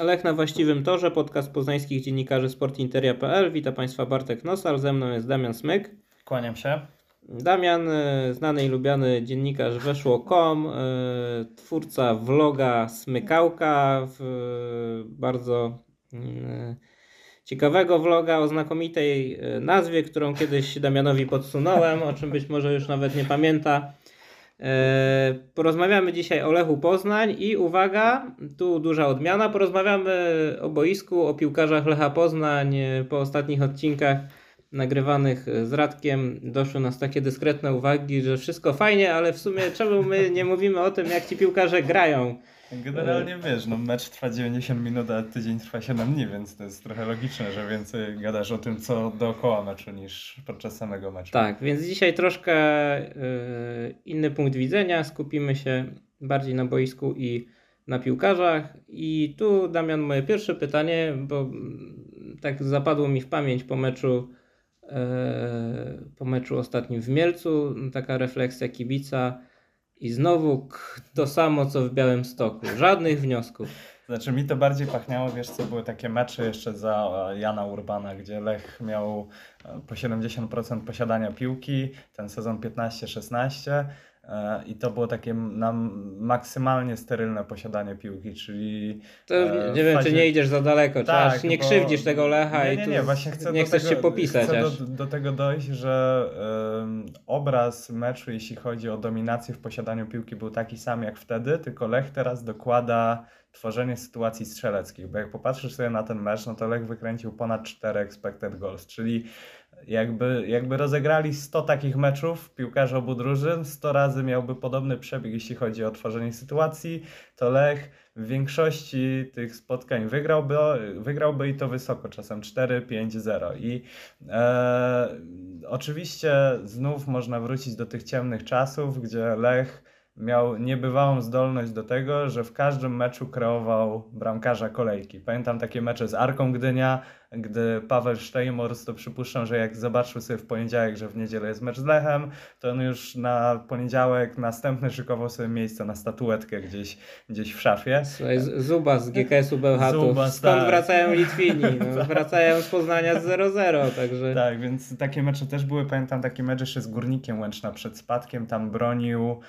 Lech na właściwym torze, podcast poznańskich dziennikarzy sportinteria.pl. Witam Państwa, Bartek Nosal, ze mną jest Damian Smyk. Kłaniam się. Damian, znany i lubiany dziennikarz weszło.com, twórca vloga Smykałka, bardzo ciekawego vloga o znakomitej nazwie, którą kiedyś Damianowi podsunąłem, o czym być może już nawet nie pamięta. Porozmawiamy dzisiaj o Lechu Poznań i uwaga, tu duża odmiana, porozmawiamy o boisku, o piłkarzach Lecha Poznań. Po ostatnich odcinkach nagrywanych z Radkiem doszły nas takie dyskretne uwagi, że wszystko fajnie, ale w sumie czemu my nie mówimy o tym, jak ci piłkarze grają? Generalnie wiesz, no mecz trwa 90 minut, a tydzień trwa 7 dni, więc to jest trochę logiczne, że więcej gadasz o tym, co dookoła meczu, niż podczas samego meczu. Tak, więc dzisiaj troszkę inny punkt widzenia, skupimy się bardziej na boisku i na piłkarzach. I tu, Damian, moje pierwsze pytanie, bo tak zapadło mi w pamięć po meczu ostatnim w Mielcu, taka refleksja kibica. I znowu to samo, co w Białymstoku. Żadnych wniosków. Znaczy mi to bardziej pachniało, wiesz co, były takie mecze jeszcze za Jana Urbana, gdzie Lech miał po 70% posiadania piłki, ten sezon 15-16 i to było takie maksymalnie sterylne posiadanie piłki, czyli... To nie wiem, fazie... czy nie idziesz za daleko, tak, czy aż nie krzywdzisz tego Lecha nie chcesz się popisać. Chcę do tego dojść, że obraz meczu, jeśli chodzi o dominację w posiadaniu piłki, był taki sam jak wtedy, tylko Lech teraz dokłada tworzenie sytuacji strzeleckich, bo jak popatrzysz sobie na ten mecz, no to Lech wykręcił ponad 4 expected goals, czyli jakby rozegrali 100 takich meczów piłkarze obu drużyn, 100 razy miałby podobny przebieg, jeśli chodzi o tworzenie sytuacji, to Lech w większości tych spotkań wygrałby i to wysoko, czasem 4-5-0. I oczywiście znów można wrócić do tych ciemnych czasów, gdzie Lech miał niebywałą zdolność do tego, że w każdym meczu kreował bramkarza kolejki. Pamiętam takie mecze z Arką Gdynia, gdy Paweł Sztejmors, to przypuszczam, że jak zobaczył sobie w poniedziałek, że w niedzielę jest mecz z Lechem, to on już na poniedziałek następny szykował sobie miejsce na statuetkę gdzieś w szafie. Słuchaj, Zuba z GKS-u Bełchatów, stąd tak. Wracają Litwini, no, wracają z Poznania z 0-0, także... Tak, więc takie mecze też były, pamiętam taki mecz jeszcze z Górnikiem Łęczna przed spadkiem, tam bronił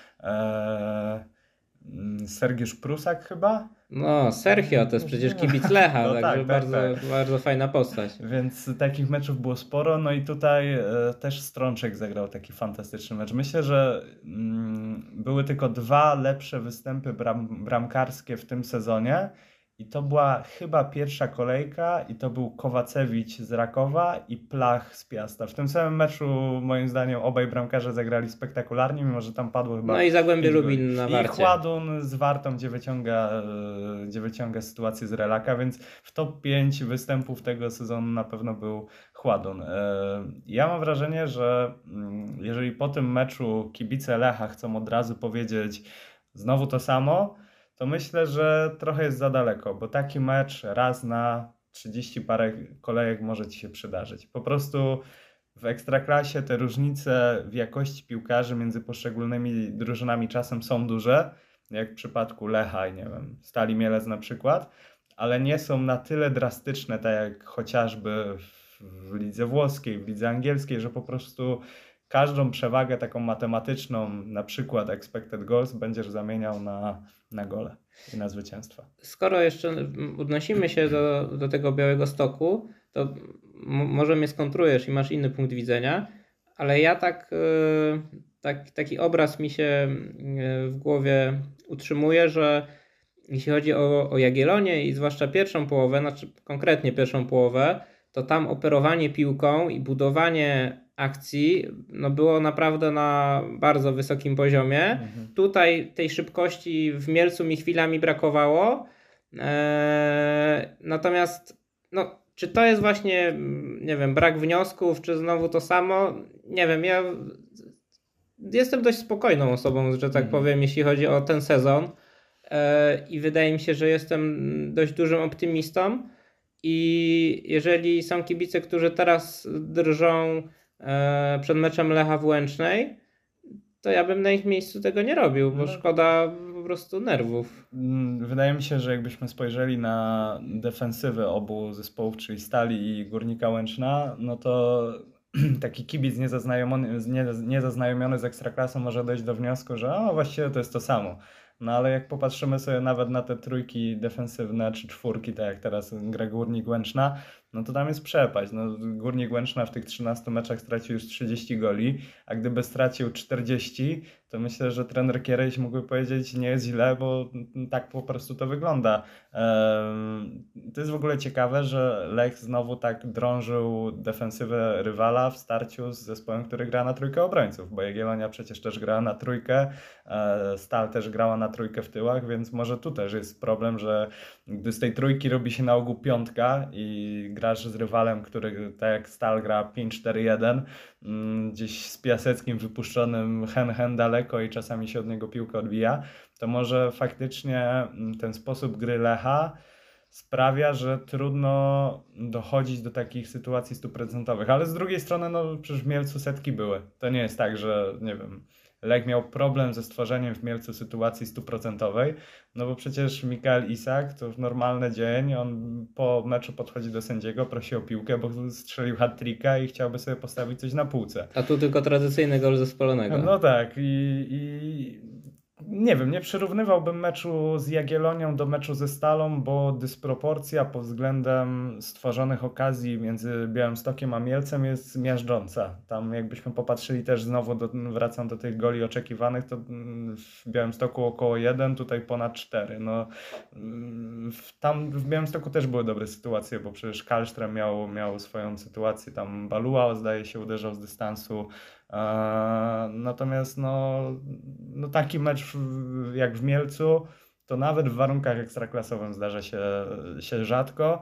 Sergiusz Prusak chyba? No, Sergio to jest przecież kibic Lecha, no także tak, bardzo. Bardzo fajna postać. Więc takich meczów było sporo, no i tutaj też Strączek zagrał taki fantastyczny mecz. Myślę, że były tylko 2 lepsze występy bramkarskie w tym sezonie i to była chyba pierwsza kolejka i to był Kowacewicz z Rakowa i Plach z Piasta. W tym samym meczu moim zdaniem obaj bramkarze zagrali spektakularnie, mimo że tam padło chyba... No i Zagłębie Lubin na Warcie. I Hładun z Wartą, gdzie wyciąga sytuację z relaka, więc w top 5 występów tego sezonu na pewno był Hładun. Ja mam wrażenie, że jeżeli po tym meczu kibice Lecha chcą od razu powiedzieć znowu to samo, to myślę, że trochę jest za daleko, bo taki mecz raz na 30 parę kolejek może ci się przydarzyć. Po prostu w Ekstraklasie te różnice w jakości piłkarzy między poszczególnymi drużynami czasem są duże, jak w przypadku Lecha i nie wiem, Stali Mielec na przykład, ale nie są na tyle drastyczne, tak jak chociażby w lidze włoskiej, w lidze angielskiej, że po prostu... Każdą przewagę taką matematyczną, na przykład expected goals, będziesz zamieniał na gole i na zwycięstwa. Skoro jeszcze odnosimy się do tego Białegostoku, to może mnie skontrujesz i masz inny punkt widzenia, ale ja taki obraz mi się w głowie utrzymuje, że jeśli chodzi o Jagiellonię i zwłaszcza pierwszą połowę, znaczy konkretnie pierwszą połowę, to tam operowanie piłką i budowanie akcji no było naprawdę na bardzo wysokim poziomie. Mhm. Tutaj tej szybkości w Mielcu mi chwilami brakowało. Natomiast no, czy to jest właśnie, nie wiem, brak wniosków, czy znowu to samo? Nie wiem, ja jestem dość spokojną osobą, że tak powiem, jeśli chodzi o ten sezon i wydaje mi się, że jestem dość dużym optymistą i jeżeli są kibice, którzy teraz drżą przed meczem Lecha w Łęcznej, to ja bym na ich miejscu tego nie robił, bo szkoda prostu nerwów. Wydaje mi się, że jakbyśmy spojrzeli na defensywę obu zespołów, czyli Stali i Górnika Łęczna, no to taki kibic niezaznajomiony z Ekstraklasą może dojść do wniosku, że właściwie to jest to samo. No ale jak popatrzymy sobie nawet na te trójki defensywne czy czwórki, tak jak teraz gra Górnik Łęczna, no to tam jest przepaść. No, Górnik Łęczna w tych 13 meczach stracił już 30 goli, a gdyby stracił 40, to myślę, że trener Kieryś mógłby powiedzieć, nie jest źle, bo tak po prostu to wygląda. To jest w ogóle ciekawe, że Lech znowu tak drążył defensywę rywala w starciu z zespołem, który gra na trójkę obrońców, bo Jagiellonia przecież też grała na trójkę, Stal też grała na trójkę w tyłach, więc może tu też jest problem, że gdy z tej trójki robi się na ogół piątka i grasz z rywalem, który tak jak Stal gra 5-4-1, gdzieś z Piaseckim wypuszczonym hen daleko i czasami się od niego piłka odbija, to może faktycznie ten sposób gry Lecha sprawia, że trudno dochodzić do takich sytuacji 100%. Ale z drugiej strony, no przecież w Mielcu setki były. To nie jest tak, że nie wiem, Lech miał problem ze stworzeniem w Mielcu sytuacji 100%, no bo przecież Mikael Ishak to w normalny dzień, on po meczu podchodzi do sędziego, prosi o piłkę, bo strzelił hat-tricka i chciałby sobie postawić coś na półce. A tu tylko tradycyjny gol zespolonego. No tak i nie wiem, nie przyrównywałbym meczu z Jagiellonią do meczu ze Stalą, bo dysproporcja pod względem stworzonych okazji między Białymstokiem a Mielcem jest miażdżąca. Tam jakbyśmy popatrzyli też znowu, wracam do tych goli oczekiwanych, to w Białymstoku około 1, tutaj ponad 4. No, tam w Białymstoku też były dobre sytuacje, bo przecież Kahlström miał swoją sytuację, tam Ba Loua, zdaje się, uderzał z dystansu. Natomiast no taki mecz jak w Mielcu to nawet w warunkach ekstraklasowych zdarza się rzadko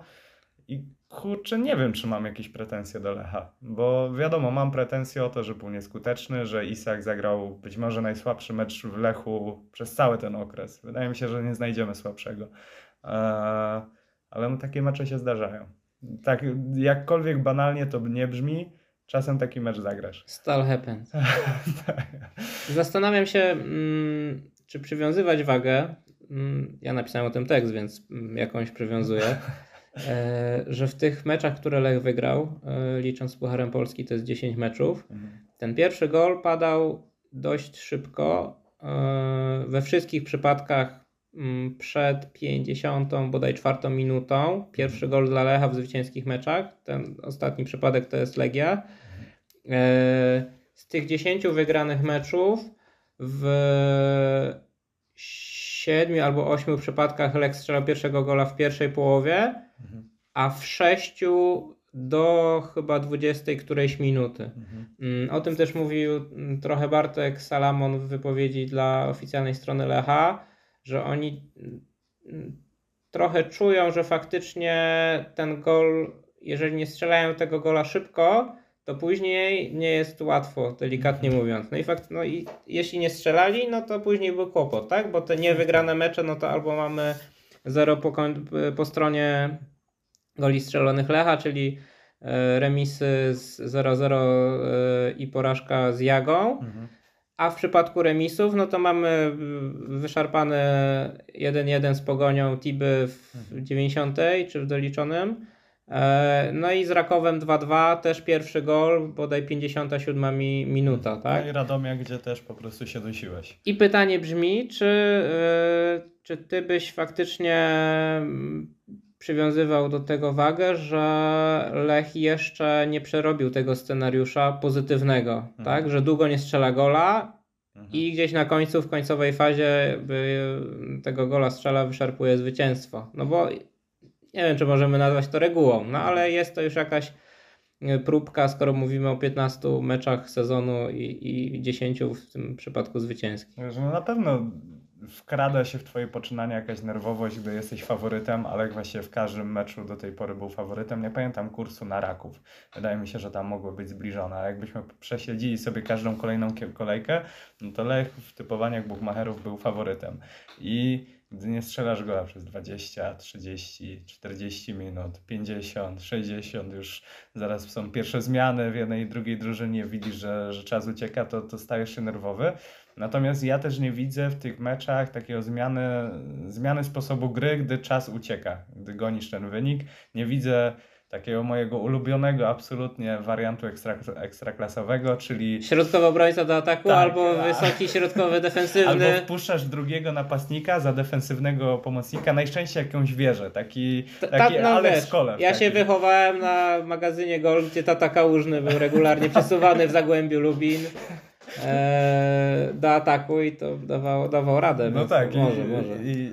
i kurczę, nie wiem, czy mam jakieś pretensje do Lecha, bo wiadomo, mam pretensje o to, że był nieskuteczny, że Ishak zagrał być może najsłabszy mecz w Lechu przez cały ten okres. Wydaje mi się, że nie znajdziemy słabszego, ale no, takie mecze się zdarzają. Tak, jakkolwiek banalnie to nie brzmi, czasem taki mecz zagrasz. Stal happens. Zastanawiam się, czy przywiązywać wagę, ja napisałem o tym tekst, więc jakąś przywiązuję, że w tych meczach, które Lech wygrał, licząc z Pucharem Polski, to jest 10 meczów, ten pierwszy gol padał dość szybko, we wszystkich przypadkach przed 50, bodaj 4 minutą. Pierwszy gol dla Lecha w zwycięskich meczach. Ten ostatni przypadek to jest Legia. Z tych 10 wygranych meczów w 7 albo 8 przypadkach Lech strzelał pierwszego gola w pierwszej połowie, a w 6 do chyba 20 którejś minuty. O tym też mówił trochę Bartek Salamon w wypowiedzi dla oficjalnej strony Lecha, że oni trochę czują, że faktycznie ten gol, jeżeli nie strzelają tego gola szybko, to później nie jest łatwo, delikatnie mówiąc. No i jeśli nie strzelali, no to później był kłopot, tak? Bo te niewygrane mecze, no to albo mamy 0 po stronie goli strzelonych Lecha, czyli remisy z 0-0 i porażka z Jagą, a w przypadku remisów, no to mamy wyszarpany 1-1 z Pogonią Tiby w 90 czy w doliczonym. No i z Rakowem 2-2 też pierwszy gol, bodaj 57 minuta. Tak? No i Radomia, gdzie też po prostu się dusiłeś. I pytanie brzmi, czy ty byś faktycznie przywiązywał do tego wagę, że Lech jeszcze nie przerobił tego scenariusza pozytywnego, tak? Że długo nie strzela gola i gdzieś na końcu, w końcowej fazie tego gola strzela, wyszarpuje zwycięstwo. No bo nie wiem, czy możemy nazwać to regułą, no ale jest to już jakaś próbka, skoro mówimy o 15 meczach sezonu i 10 w tym przypadku zwycięskich. No na pewno wkrada się w twoje poczynania jakaś nerwowość, gdy jesteś faworytem, ale właśnie w każdym meczu do tej pory był faworytem. Nie pamiętam kursu na Raków. Wydaje mi się, że tam mogło być zbliżone. A jakbyśmy przesiedzili sobie każdą kolejną kolejkę, no to Lech w typowaniach buchmacherów był faworytem. I nie strzelasz gola przez 20, 30, 40 minut, 50, 60, już zaraz są pierwsze zmiany w jednej i drugiej drużynie, widzisz, że czas ucieka, to stajesz się nerwowy. Natomiast ja też nie widzę w tych meczach takiego zmiany sposobu gry, gdy czas ucieka, gdy gonisz ten wynik. Nie widzę takiego mojego ulubionego absolutnie wariantu ekstraklasowego, czyli... środkowy obrońca do ataku, tak, albo wysoki środkowy defensywny. Albo wpuszczasz drugiego napastnika za defensywnego pomocnika, najczęściej jakąś wieżę, taki Alex Kolew. Ja się wychowałem na magazynie Gol, gdzie tata Kałużny był regularnie przesuwany w Zagłębiu Lubin. Do ataku i to dawał radę. No tak, może.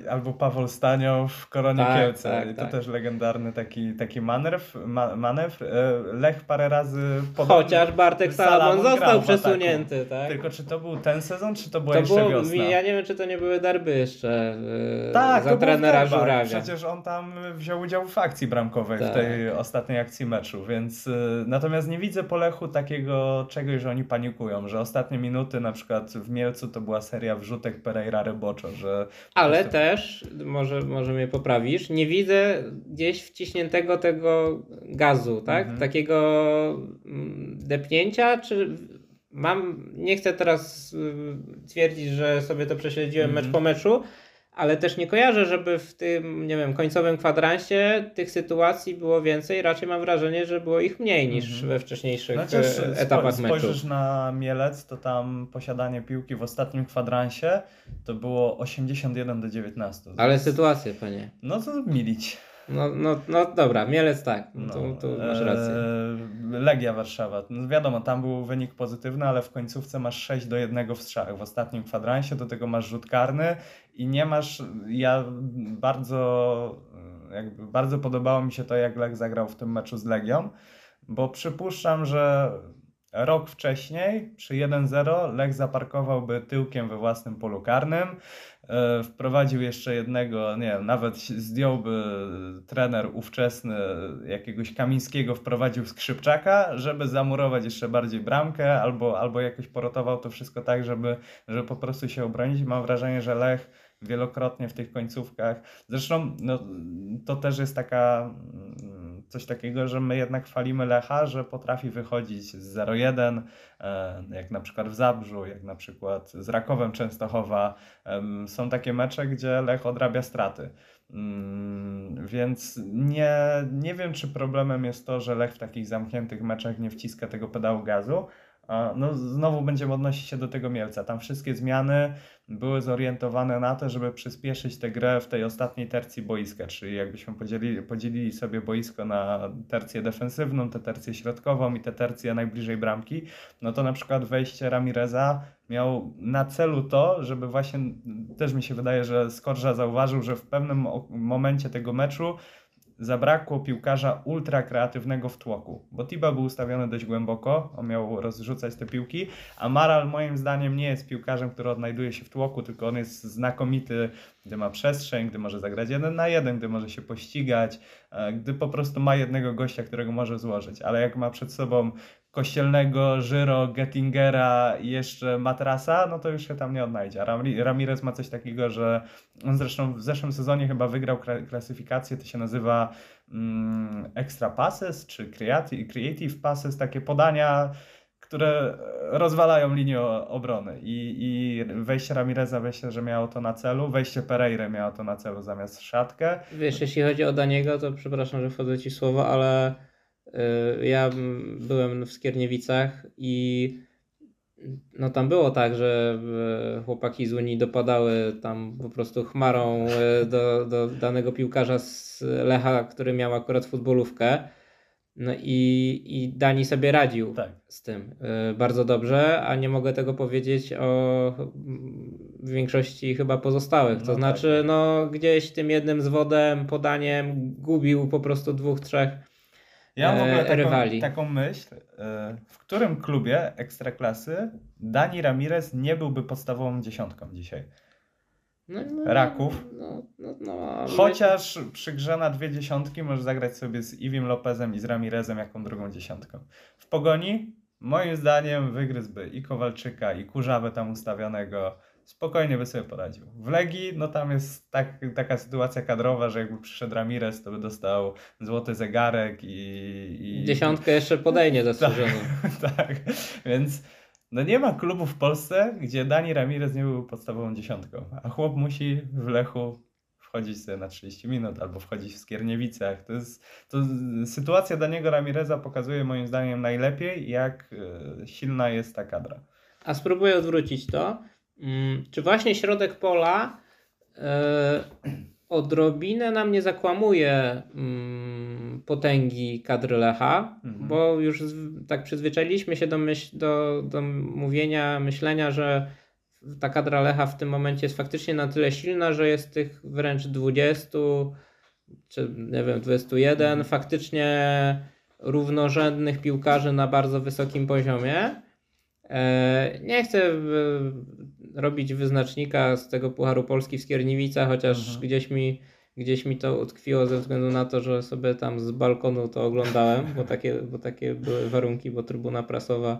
Albo Paweł Stanioł w Koronie Kielce. To też legendarny taki manewr. Lech parę razy podobny. Chociaż Bartek Salamon został przesunięty. Tak? Tylko czy to był ten sezon, czy to była jeszcze wiosna? Ja nie wiem, czy to nie były derby jeszcze za trenera Żurawia. Przecież on tam wziął udział w akcji bramkowej, w tej ostatniej akcji meczu. Więc natomiast nie widzę po Lechu takiego czegoś, że oni panikują, że ostatnie minuty, na przykład w Mielcu to była seria wrzutek Pereira Rebocho, że... Ale prostu... też, może mnie poprawisz, nie widzę gdzieś wciśniętego tego gazu, tak? Takiego depnięcia, czy... Nie chcę teraz twierdzić, że sobie to prześledziłem mecz po meczu, ale też nie kojarzę, żeby w tym, nie wiem, końcowym kwadransie tych sytuacji było więcej. Raczej mam wrażenie, że było ich mniej niż we wcześniejszych etapach meczu. Spojrzysz na Mielec, to tam posiadanie piłki w ostatnim kwadransie to było 81-19. Ale sytuacje, panie. No to milić. No dobra, Mielec tak, tu masz rację. Legia Warszawa, no wiadomo, tam był wynik pozytywny, ale w końcówce masz 6-1 w strzałach. W ostatnim kwadransie do tego masz rzut karny i nie masz, bardzo podobało mi się to, jak Lech zagrał w tym meczu z Legią, bo przypuszczam, że rok wcześniej przy 1-0 Lech zaparkowałby tyłkiem we własnym polu karnym, wprowadził jeszcze jednego, nie wiem, nawet zdjąłby trener ówczesny jakiegoś Kamińskiego, wprowadził Skrzypczaka, żeby zamurować jeszcze bardziej bramkę albo jakoś porotował to wszystko tak, żeby po prostu się obronić. Mam wrażenie, że Lech wielokrotnie w tych końcówkach. Zresztą to też jest coś takiego, że my jednak chwalimy Lecha, że potrafi wychodzić z 0-1, jak na przykład w Zabrzu, jak na przykład z Rakowem Częstochowa. Są takie mecze, gdzie Lech odrabia straty. Więc nie wiem, czy problemem jest to, że Lech w takich zamkniętych meczach nie wciska tego pedału gazu. No znowu będziemy odnosić się do tego Mielca. Tam wszystkie zmiany były zorientowane na to, żeby przyspieszyć tę grę w tej ostatniej tercji boiska, czyli jakbyśmy podzielili sobie boisko na tercję defensywną, tę tercję środkową i tę tercję najbliżej bramki, no to na przykład wejście Ramireza miał na celu to, żeby właśnie, też mi się wydaje, że Skorża zauważył, że w pewnym momencie tego meczu zabrakło piłkarza ultra kreatywnego w tłoku, bo Tiba był ustawiony dość głęboko, on miał rozrzucać te piłki, a Maral moim zdaniem nie jest piłkarzem, który odnajduje się w tłoku, tylko on jest znakomity, gdy ma przestrzeń, gdy może zagrać 1 na 1, gdy może się pościgać, gdy po prostu ma jednego gościa, którego może złożyć, ale jak ma przed sobą Kościelnego, Żyro, Gettingera i jeszcze Matrasa, no to już się tam nie odnajdzie. Ramirez ma coś takiego, że on zresztą w zeszłym sezonie chyba wygrał klasyfikację, to się nazywa extra passes czy creative passes, takie podania, które rozwalają linię obrony i wejście Ramireza, myślę, że miało to na celu, wejście Pereira miało to na celu zamiast szatkę. Wiesz, jeśli chodzi o Daniego, to przepraszam, że wchodzę ci w słowo, ale ja byłem w Skierniewicach i no tam było tak, że chłopaki z Unii dopadały tam po prostu chmarą do danego piłkarza z Lecha, który miał akurat futbolówkę. No i Dani sobie radził z tym bardzo dobrze, a nie mogę tego powiedzieć o większości chyba pozostałych. To znaczy gdzieś tym jednym zwodem, podaniem gubił po prostu 2-3 Ja mam w ogóle taką myśl, w którym klubie Ekstraklasy Dani Ramirez nie byłby podstawową dziesiątką dzisiaj? Raków. Chociaż przy grze na 2 dziesiątki możesz zagrać sobie z Iwim Lopezem i z Ramirezem jaką drugą dziesiątką. W Pogoni moim zdaniem wygryzłby i Kowalczyka, i Kurzawę tam ustawionego, spokojnie by sobie poradził. W Legii, no tam jest taka sytuacja kadrowa, że jakby przyszedł Ramirez, to by dostał złoty zegarek i... Dziesiątkę jeszcze podejmie zasłużoną. Tak, więc no nie ma klubu w Polsce, gdzie Dani Ramirez nie był podstawową dziesiątką, a chłop musi w Lechu wchodzić sobie na 30 minut albo wchodzić w Skierniewicach. To sytuacja Daniego Ramireza pokazuje moim zdaniem najlepiej, jak silna jest ta kadra. A spróbuję odwrócić to. Czy właśnie środek pola odrobinę nam nie zakłamuje potęgi kadry Lecha, bo już tak przyzwyczailiśmy się do mówienia, myślenia, że ta kadra Lecha w tym momencie jest faktycznie na tyle silna, że jest tych wręcz 20 czy nie wiem 21 faktycznie równorzędnych piłkarzy na bardzo wysokim poziomie. Nie chcę robić wyznacznika z tego Pucharu Polski w Skierniewicach, chociaż gdzieś mi to utkwiło ze względu na to, że sobie tam z balkonu to oglądałem, bo takie były warunki, bo trybuna prasowa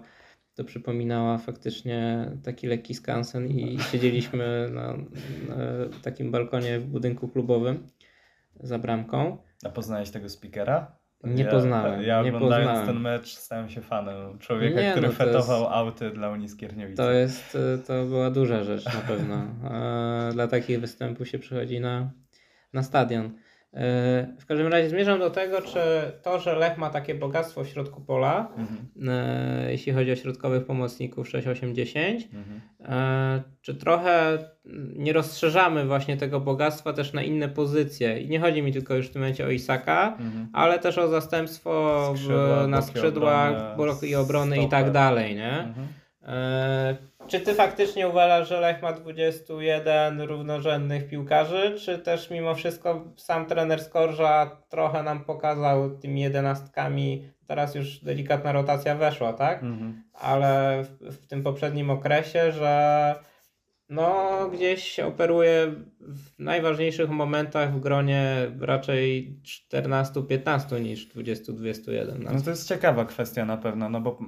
to przypominała faktycznie taki lekki skansen i siedzieliśmy na takim balkonie w budynku klubowym za bramką. A poznałeś tego speakera? Nie poznałem. Ja oglądając ten mecz stałem się fanem człowieka, który fetował auty dla Unii Skierniewicy. To była duża rzecz na pewno. Dla takich występów się przychodzi na stadion. W każdym razie zmierzam do tego, czy to, że Lech ma takie bogactwo w środku pola, jeśli chodzi o środkowych pomocników 6, 8, 10, czy trochę nie rozszerzamy właśnie tego bogactwa też na inne pozycje. I nie chodzi mi tylko już w tym momencie o Ishaka, ale też o zastępstwo na skrzydłach, bloku i obrony i tak dalej, nie? Czy ty faktycznie uważasz, że Lech ma 21 równorzędnych piłkarzy, czy też mimo wszystko sam trener Skorża trochę nam pokazał tymi 11-kami, teraz już delikatna rotacja weszła, tak? Ale w tym poprzednim okresie, że no gdzieś operuje w najważniejszych momentach w gronie raczej 14-15 niż 20-21. No to jest ciekawa kwestia na pewno, no bo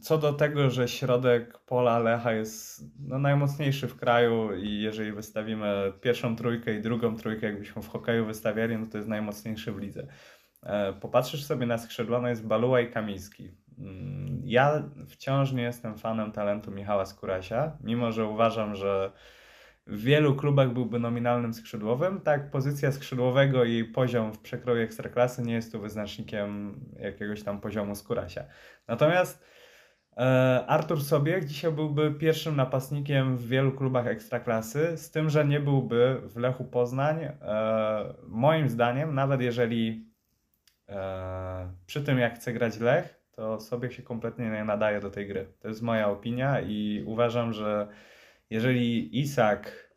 co do tego, że środek pola Lecha jest no, najmocniejszy w kraju i jeżeli wystawimy pierwszą trójkę i drugą trójkę, jakbyśmy w hokeju wystawiali, no to jest najmocniejszy w lidze. Popatrzysz sobie na skrzydła, no jest Ba Loua i Kamiński. Ja wciąż nie jestem fanem talentu Michała Skurasia, mimo że uważam, że w wielu klubach byłby nominalnym skrzydłowym, tak pozycja skrzydłowego i poziom w przekroju Ekstraklasy nie jest tu wyznacznikiem jakiegoś tam poziomu Skurasia. Natomiast Artur Sobiech dzisiaj byłby pierwszym napastnikiem w wielu klubach Ekstraklasy, z tym, że nie byłby w Lechu Poznań. Moim zdaniem, nawet jeżeli przy tym jak chce grać Lech, to Sobiech się kompletnie nie nadaje do tej gry. To jest moja opinia i uważam, że jeżeli Ishak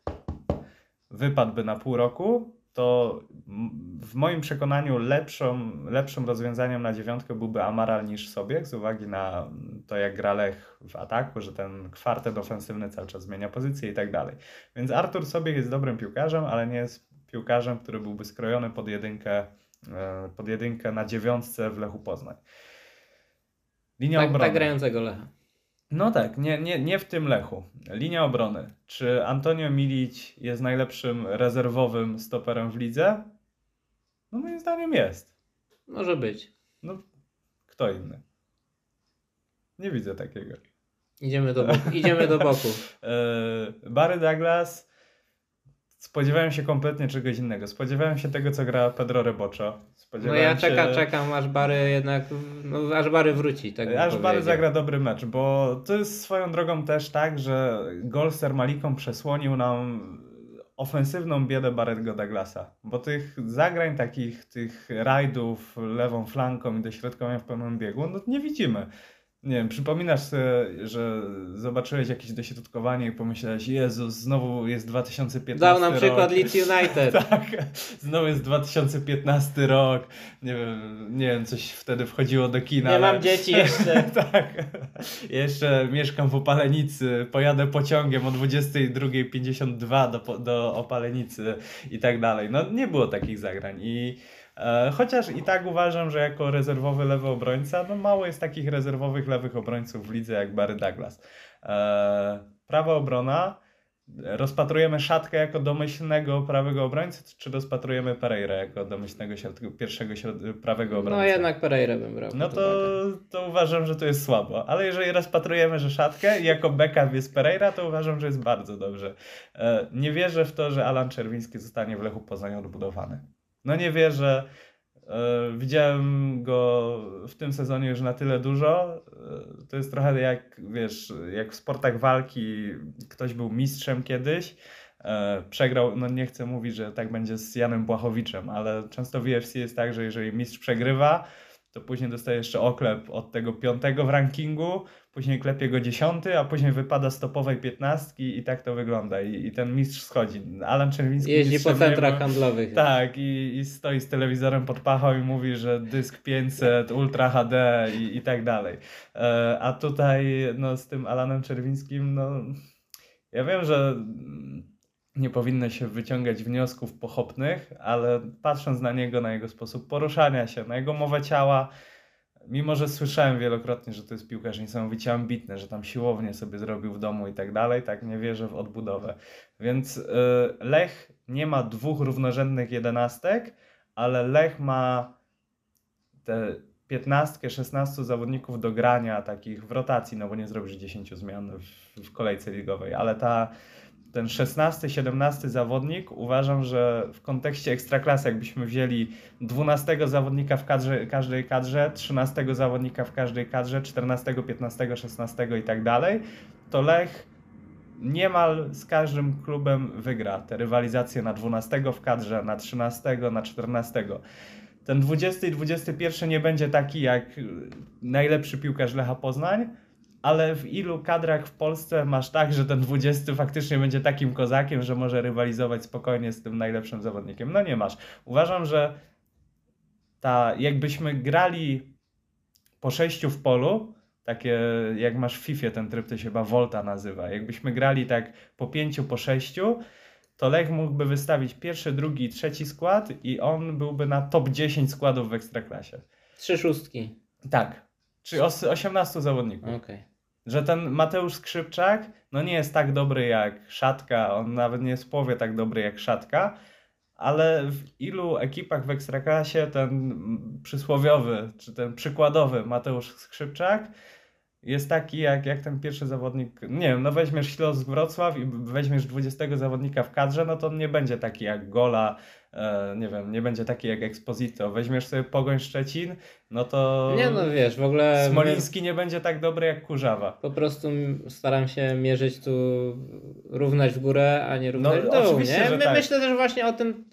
wypadłby na pół roku, to w moim przekonaniu lepszym rozwiązaniem na dziewiątkę byłby Amaral niż Sobiech, z uwagi na to, jak gra Lech w ataku, że ten kwartet ofensywny cały czas zmienia pozycję i tak dalej. Więc Artur Sobiech jest dobrym piłkarzem, ale nie jest piłkarzem, który byłby skrojony pod jedynkę na dziewiątce w Lechu Poznań. Linia obrony. Tak grającego Lecha. No tak, nie w tym Lechu. Linia obrony. Czy Antonio Milić jest najlepszym rezerwowym stoperem w lidze? No moim zdaniem jest. Może być. No, kto inny? Nie widzę takiego. Idziemy do boku. Barry Douglas. Spodziewałem się kompletnie czegoś innego. Spodziewałem się tego, co gra Pedro Rebocho. Ja czekam, aż Barry jednak... No, aż Barry wróci. Tak aż Barry zagra dobry mecz, bo to jest swoją drogą też tak, że gol z Termaliką przesłonił nam ofensywną biedę Barry'ego Douglasa. Bo tych zagrań takich, tych rajdów lewą flanką i dośrodkowania w pełnym biegu, no nie widzimy. Nie wiem, przypominasz sobie, że zobaczyłeś jakieś dośrodkowanie i pomyślałeś, Jezus, znowu jest 2015 rok. Dał nam przykład Leeds United. Tak, znowu jest 2015 rok. Nie wiem, coś wtedy wchodziło do kina. Mam dzieci jeszcze. Tak, jeszcze mieszkam w Opalenicy, pojadę pociągiem o 22:52 do Opalenicy i tak dalej. No nie było takich zagrań i... Chociaż i tak uważam, że jako rezerwowy lewy obrońca, no mało jest takich rezerwowych lewych obrońców w lidze jak Barry Douglas. Prawa obrona, Rozpatrujemy Szatkę jako domyślnego prawego obrońcę, czy rozpatrujemy Pereira jako domyślnego pierwszego prawego obrońcę? No jednak Pereira bym brał. No to uważam, że to jest słabo. Ale jeżeli rozpatrujemy, że Szatkę i jako backup jest Pereira, to uważam, że jest bardzo dobrze. Nie wierzę w to, że Alan Czerwiński zostanie w Lechu Poznań odbudowany. No nie wierzę. Widziałem go w tym sezonie już na tyle dużo. To jest trochę jak, wiesz, jak w sportach walki ktoś był mistrzem kiedyś, przegrał, no nie chcę mówić, że tak będzie z Janem Błachowiczem, ale często w UFC jest tak, że jeżeli mistrz przegrywa, to później dostaje jeszcze oklep od tego 5 w rankingu, później klepie go 10, a później wypada z topowej 15 i tak to wygląda. I ten mistrz schodzi. Alan Czerwiński jeździ po centrach handlowych. Tak, i stoi z telewizorem pod pachą i mówi, że dysk 500, Ultra HD i tak dalej. A tutaj no, z tym Alanem Czerwińskim, no ja wiem, że nie powinno się wyciągać wniosków pochopnych, ale patrząc na niego, na jego sposób poruszania się, na jego mowę ciała, mimo że słyszałem wielokrotnie, że to jest piłkarz niesamowicie ambitny, że tam siłownię sobie zrobił w domu i tak dalej, tak nie wierzę w odbudowę. Więc Lech nie ma 2 równorzędnych 11, ale Lech ma te 15, 16 zawodników do grania takich w rotacji, no bo nie zrobisz 10 zmian w kolejce ligowej, ale ten 16, 17 zawodnik, uważam, że w kontekście Ekstraklasy, jakbyśmy wzięli 12 zawodnika w każdej kadrze, 13 zawodnika w każdej kadrze, 14, 15, 16 i tak dalej, to Lech niemal z każdym klubem wygra te rywalizacje na 12 w kadrze, na 13, na 14. Ten 20 i 21 nie będzie taki jak najlepszy piłkarz Lecha Poznań, ale w ilu kadrach w Polsce masz tak, że ten 20 faktycznie będzie takim kozakiem, że może rywalizować spokojnie z tym najlepszym zawodnikiem? No nie masz. Uważam, że jakbyśmy grali po 6 w polu, takie jak masz w FIFA, ten tryb to się chyba Volta nazywa, jakbyśmy grali tak po 5, po 6, to Lech mógłby wystawić 1., 2., 3. skład i on byłby na top 10 składów w Ekstraklasie. 3 szóstki. Tak, czyli 18 zawodników. Okay. Że ten Mateusz Skrzypczak no nie jest tak dobry jak Szatka, on nawet nie jest w połowie tak dobry jak Szatka, ale w ilu ekipach w Ekstraklasie ten przysłowiowy, czy ten przykładowy Mateusz Skrzypczak jest taki jak ten pierwszy zawodnik, nie wiem, no weźmiesz Śląsk Wrocław i weźmiesz 20 zawodnika w kadrze, no to on nie będzie taki jak Gola, nie wiem, nie będzie taki jak Exposito. Weźmiesz sobie Pogoń Szczecin, no to... Nie no wiesz, w ogóle... Smoliński nie będzie tak dobry jak Kurzawa. Po prostu staram się mierzyć tu równać w górę, a nie równać w dół, nie? Że tak. Myślę też właśnie o tym...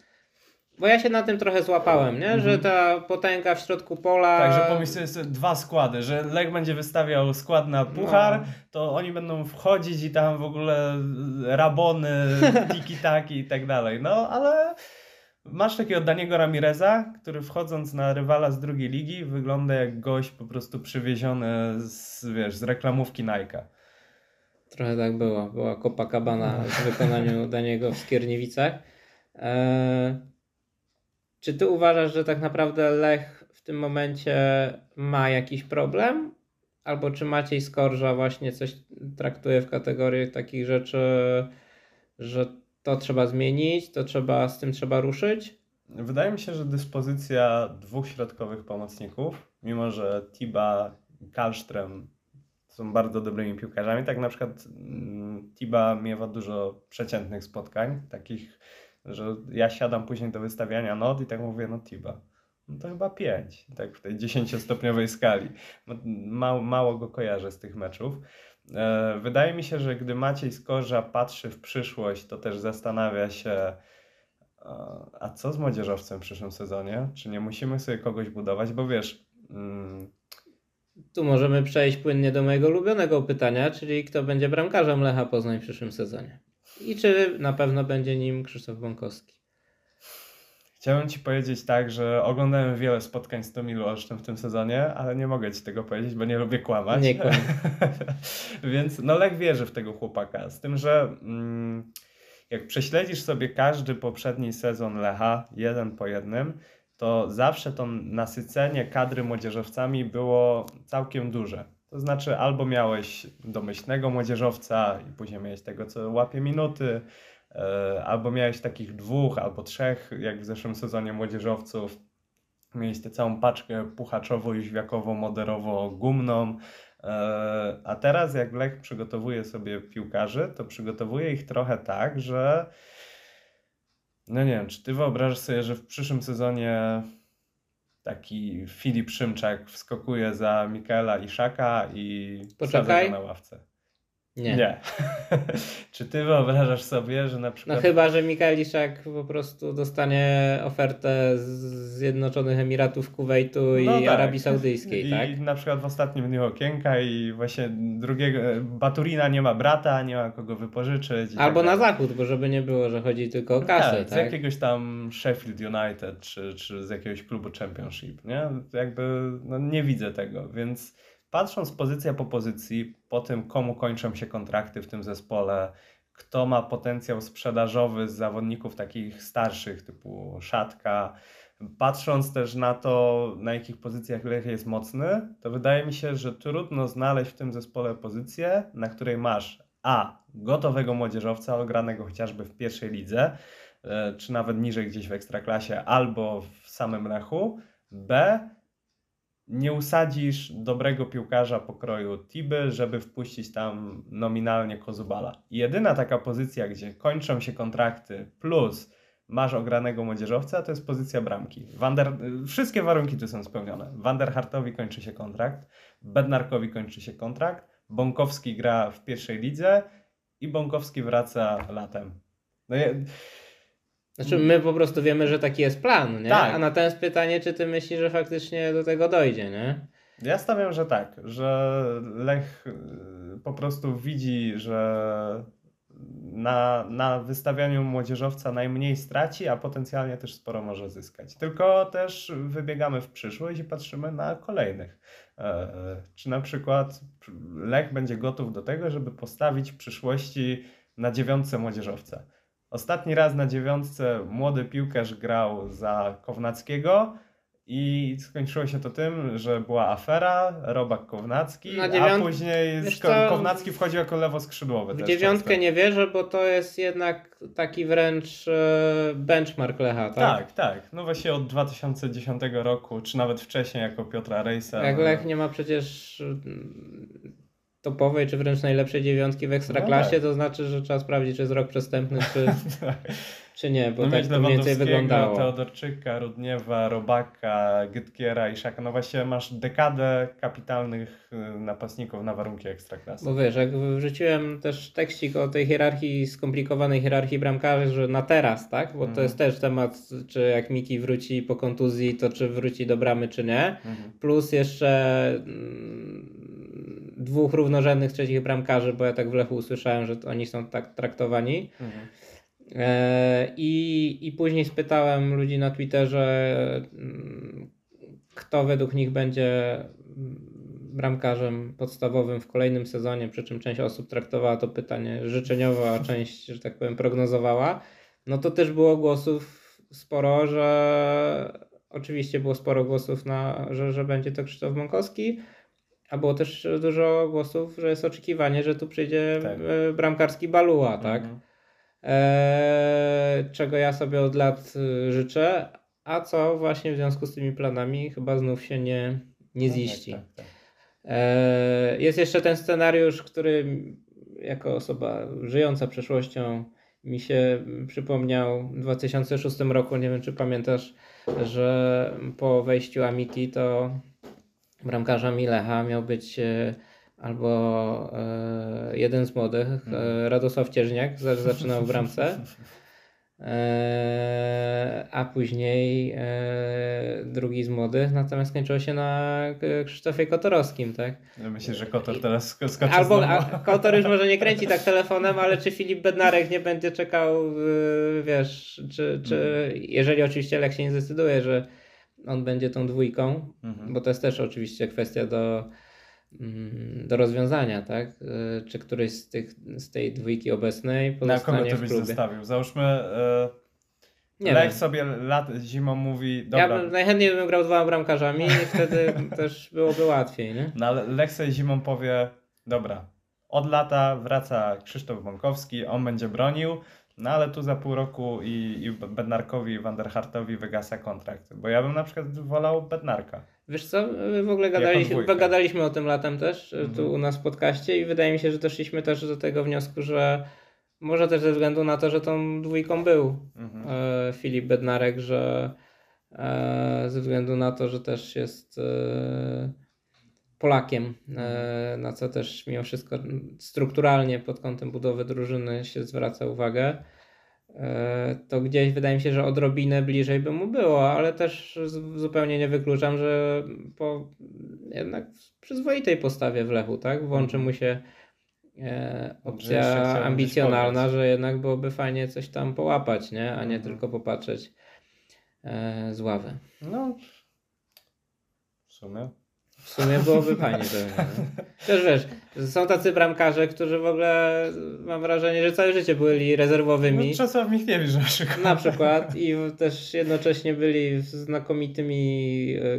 Bo ja się na tym trochę złapałem, nie? Że ta potęga w środku pola... Tak, że pomyśl sobie 2 składy, że Lech będzie wystawiał skład na puchar, to oni będą wchodzić i tam w ogóle rabony, tiki-taki i tak dalej. No, ale masz takiego Daniego Ramireza, który wchodząc na rywala z drugiej ligi wygląda jak gość po prostu przywieziony z reklamówki Nike'a. Trochę tak było. Była Copacabana w wykonaniu Daniego w Skierniewicach. Czy ty uważasz, że tak naprawdę Lech w tym momencie ma jakiś problem? Albo czy Maciej Skorża właśnie coś traktuje w kategorii takich rzeczy, że to trzeba zmienić, z tym trzeba ruszyć? Wydaje mi się, że dyspozycja 2 środkowych pomocników, mimo że Tiba i Kahlström są bardzo dobrymi piłkarzami, tak na przykład Tiba miewa dużo przeciętnych spotkań, takich... że ja siadam później do wystawiania not i tak mówię, no Tiba, no to chyba 5, tak w tej 10-stopniowej skali. Mało go kojarzę z tych meczów. Wydaje mi się, że gdy Maciej Skorża patrzy w przyszłość, to też zastanawia się, a co z młodzieżowcem w przyszłym sezonie? Czy nie musimy sobie kogoś budować? Bo wiesz... Tu możemy przejść płynnie do mojego ulubionego pytania, czyli kto będzie bramkarzem Lecha Poznań w przyszłym sezonie? I czy na pewno będzie nim Krzysztof Bąkowski? Chciałem Ci powiedzieć tak, że oglądałem wiele spotkań z Tomilu Olsztym w tym sezonie, ale nie mogę Ci tego powiedzieć, bo nie lubię kłamać. Nie kłam. Więc no Lech wierzy w tego chłopaka. Z tym, że jak prześledzisz sobie każdy poprzedni sezon Lecha, 1 po 1, to zawsze to nasycenie kadry młodzieżowcami było całkiem duże. To znaczy albo miałeś domyślnego młodzieżowca i później miałeś tego, co łapie minuty, albo miałeś takich dwóch albo trzech, jak w zeszłym sezonie młodzieżowców. Miałeś tę całą paczkę puchaczowo, żwiakowo, moderowo, gumną. A teraz jak Lech przygotowuje sobie piłkarzy, to przygotowuje ich trochę tak, że no nie wiem, czy ty wyobrażasz sobie, że w przyszłym sezonie taki Filip Szymczak wskakuje za Mikaela Ishaka i wsadza go na ławce? Nie. Czy ty wyobrażasz sobie, że na przykład... No chyba, że Mikael Ishak po prostu dostanie ofertę z Zjednoczonych Emiratów, Kuwejtu Arabii Saudyjskiej, tak? I na przykład w ostatnim dniu okienka i właśnie drugiego... Baturina nie ma brata, nie ma kogo wypożyczyć. Albo tak na zachód, bo żeby nie było, że chodzi tylko o kasę, tak? Z jakiegoś tam Sheffield United czy z jakiegoś klubu Championship, nie? Jakby no, nie widzę tego, więc... Patrząc pozycja po pozycji, po tym komu kończą się kontrakty w tym zespole, kto ma potencjał sprzedażowy z zawodników takich starszych typu Szatka, patrząc też na to, na jakich pozycjach Lech jest mocny, to wydaje mi się, że trudno znaleźć w tym zespole pozycję, na której masz gotowego młodzieżowca, ogranego chociażby w pierwszej lidze, czy nawet niżej gdzieś w Ekstraklasie albo w samym Lechu, nie usadzisz dobrego piłkarza pokroju Tiby, żeby wpuścić tam nominalnie Kozubala. Jedyna taka pozycja, gdzie kończą się kontrakty plus masz ogranego młodzieżowca, to jest pozycja bramki. Wszystkie warunki tu są spełnione. Vanderhartowi kończy się kontrakt, Bednarkowi kończy się kontrakt, Bąkowski gra w pierwszej lidze i Bąkowski wraca latem. Znaczy my po prostu wiemy, że taki jest plan, nie? Tak. A natomiast pytanie, czy ty myślisz, że faktycznie do tego dojdzie, nie? Ja stawiam, że tak, że Lech po prostu widzi, że na wystawianiu młodzieżowca najmniej straci, a potencjalnie też sporo może zyskać. Tylko też wybiegamy w przyszłość i patrzymy na kolejnych. Czy na przykład Lech będzie gotów do tego, żeby postawić w przyszłości na 9 młodzieżowca? Ostatni raz na 9 młody piłkarz grał za Kownackiego i skończyło się to tym, że była afera, Robak-Kownacki, a później Kownacki wchodził jako lewoskrzydłowy. W 9 nie wierzę, bo to jest jednak taki wręcz benchmark Lecha, tak? Tak. No właśnie od 2010 roku, czy nawet wcześniej jako Piotra Rejsa. Jak Lech nie ma przecież... topowej, czy wręcz najlepszej 9 w Ekstraklasie, to znaczy, że trzeba sprawdzić, czy jest rok przestępny, czy nie, bo tak to mniej więcej wyglądało. Teodorczyka, Rudniewa, Robaka, Gytkiera, Ishaka, no właśnie masz dekadę kapitalnych napastników na warunki Ekstraklasy. Bo wiesz, jak wrzuciłem też tekścik o tej hierarchii, skomplikowanej hierarchii bramkarzy, że na teraz, tak, bo to jest też temat, czy jak Miki wróci po kontuzji, to czy wróci do bramy, czy nie, plus jeszcze... dwóch równorzędnych trzecich bramkarzy, bo ja tak w Lechu usłyszałem, że oni są tak traktowani. I później spytałem ludzi na Twitterze, kto według nich będzie bramkarzem podstawowym w kolejnym sezonie, przy czym część osób traktowała to pytanie życzeniowo, a część, że tak powiem, prognozowała. No to też było głosów sporo, że oczywiście było sporo głosów, że będzie to Krzysztof Bąkowski, a było też dużo głosów, że jest oczekiwanie, że tu przyjdzie bramkarski Ba Loua, tak? Czego ja sobie od lat życzę, a co właśnie w związku z tymi planami chyba znów się nie ziści. Jest jeszcze ten scenariusz, który jako osoba żyjąca przeszłością mi się przypomniał w 2006 roku, nie wiem czy pamiętasz, że po wejściu Amiti to bramkarzami Lecha miał być albo jeden z młodych, Radosław Cieżniak, zaczynał w bramce, a później drugi z młodych, natomiast skończyło się na Krzysztofie Kotorowskim, tak? Ja myślę, że Kotor teraz skoczy albo Kotor już może nie kręci tak telefonem, ale czy Filip Bednarek nie będzie czekał, wiesz, czy jeżeli oczywiście Lech się nie zdecyduje, że on będzie tą dwójką, bo to jest też oczywiście kwestia do rozwiązania, tak? Czy któryś z tej dwójki obecnej pozostanie w klubie. Na kogo ty byś zostawił? Załóżmy, Lech sobie zimą mówi... Dobra. Ja najchętniej bym grał dwoma bramkarzami i wtedy też byłoby łatwiej, nie? No ale Lech sobie zimą powie, dobra, od lata wraca Krzysztof Bąkowski, on będzie bronił, no ale tu za pół roku i Bednarkowi i Van der Hartowi wygasa kontrakt. Bo ja bym na przykład wolał Bednarka. Wiesz co, my w ogóle gadaliśmy o tym latem też, tu u nas w podcaście i wydaje mi się, że doszliśmy też do tego wniosku, że może też ze względu na to, że tą dwójką był Filip Bednarek, że ze względu na to, że też jest Polakiem, na co też mimo wszystko strukturalnie pod kątem budowy drużyny się zwraca uwagę, to gdzieś wydaje mi się, że odrobinę bliżej by mu było, ale też zupełnie nie wykluczam, że po jednak przyzwoitej postawie w Lechu, tak, włączy mu się opcja ambicjonalna, że jednak byłoby fajnie coś tam połapać, nie? A nie tylko popatrzeć z ławy. No, w sumie byłoby fajnie pewnie. Też wiesz, są tacy bramkarze, którzy w ogóle mam wrażenie, że całe życie byli rezerwowymi. No, czasem w nich nie wierzę. Na przykład i też jednocześnie byli znakomitymi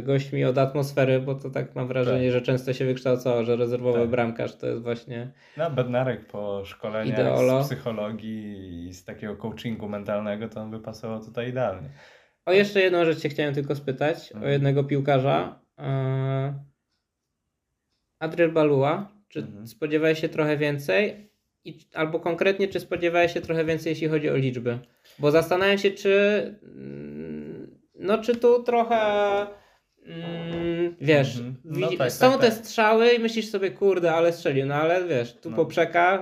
gośćmi od atmosfery, bo to tak mam wrażenie, że często się wykształcało, że rezerwowy bramkarz to jest właśnie... No Bednarek po szkoleniach z psychologii i z takiego coachingu mentalnego to on by pasował tutaj idealnie. O jeszcze jedną rzecz się chciałem tylko spytać, o jednego piłkarza. Adriel Ba Loua, czy spodziewałeś się trochę więcej? Albo konkretnie, czy spodziewałeś się trochę więcej, jeśli chodzi o liczby? Bo zastanawiam się, czy tu trochę te strzały i myślisz sobie, kurde, ale strzelił, no ale wiesz, tu poprzeka,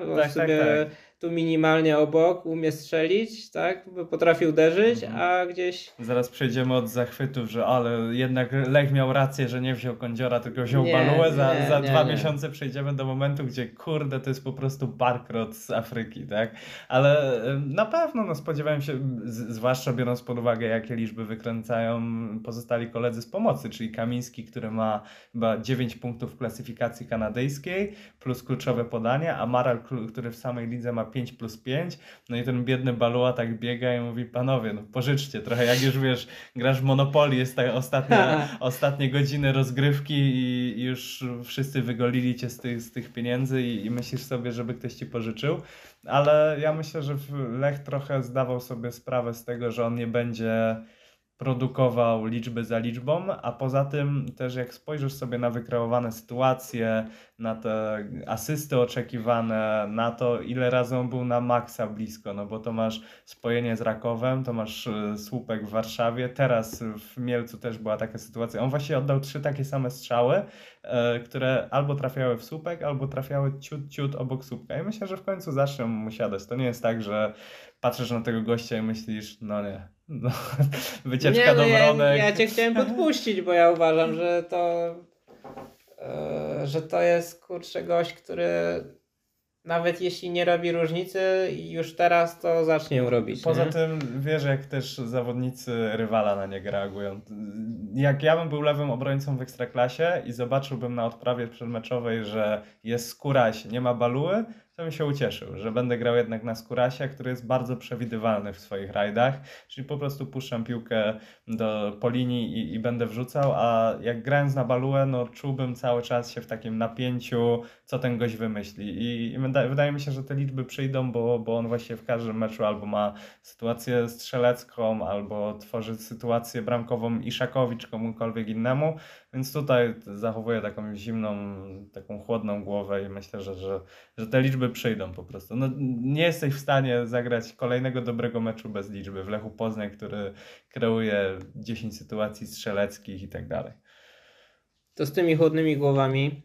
tu minimalnie obok, umie strzelić, tak? Potrafi uderzyć, a gdzieś... Zaraz przejdziemy od zachwytów, że ale jednak Lech miał rację, że nie wziął Kądziora, tylko wziął Ba Louę. Za dwa miesiące przejdziemy do momentu, gdzie kurde, to jest po prostu bankrot z Afryki, tak? Ale na pewno spodziewałem się, zwłaszcza biorąc pod uwagę, jakie liczby wykręcają pozostali koledzy z pomocy, czyli Kamiński, który ma chyba 9 punktów w klasyfikacji kanadyjskiej, plus kluczowe podania, a Maral, który w samej lidze ma 5+5, no i ten biedny Ba Loua tak biega i mówi, panowie, no pożyczcie trochę, jak już wiesz, grasz w Monopoly, jest tak ostatnie godziny rozgrywki i już wszyscy wygolili cię z tych pieniędzy i myślisz sobie, żeby ktoś ci pożyczył, ale ja myślę, że Lech trochę zdawał sobie sprawę z tego, że on nie będzie produkował liczby za liczbą, a poza tym też jak spojrzysz sobie na wykreowane sytuacje, na te asysty oczekiwane, na to ile razy on był na maksa blisko, no bo to masz spojenie z Rakowem, to masz słupek w Warszawie, teraz w Mielcu też była taka sytuacja, on właśnie oddał 3 takie same strzały, które albo trafiały w słupek, albo trafiały ciut obok słupka i myślę, że w końcu zaczną mu siadać, to nie jest tak, że patrzysz na tego gościa i myślisz, no nie, no, wycieczka do Wronek. Ja cię chciałem podpuścić, bo ja uważam, że to jest kurczę gość, który nawet jeśli nie robi różnicy już teraz, to zacznie ją robić. Poza tym wiesz, jak też zawodnicy rywala na niego reagują. Jak ja bym był lewym obrońcą w Ekstraklasie i zobaczyłbym na odprawie przedmeczowej, że jest Skóraś, nie ma Ba Louy, to bym się ucieszył, że będę grał jednak na Skórasia, który jest bardzo przewidywalny w swoich rajdach, czyli po prostu puszczam piłkę po linii i będę wrzucał, a jak grając na Ba Louę, no czułbym cały czas się w takim napięciu, co ten gość wymyśli i wydaje mi się, że te liczby przyjdą, bo on właśnie w każdym meczu albo ma sytuację strzelecką, albo tworzy sytuację bramkową Iszakowi, czy komukolwiek innemu, więc tutaj zachowuję taką zimną, taką chłodną głowę i myślę, że te liczby przyjdą po prostu. No, nie jesteś w stanie zagrać kolejnego dobrego meczu bez liczby w Lechu Poznań, który kreuje 10 sytuacji strzeleckich i tak dalej. To z tymi chłodnymi głowami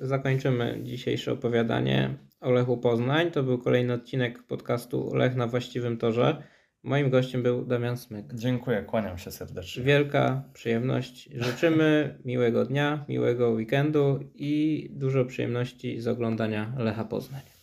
zakończymy dzisiejsze opowiadanie o Lechu Poznań. To był kolejny odcinek podcastu Lech na właściwym torze. Moim gościem był Damian Smyk. Dziękuję, kłaniam się serdecznie. Wielka przyjemność. Życzymy miłego dnia, miłego weekendu i dużo przyjemności z oglądania Lecha Poznań.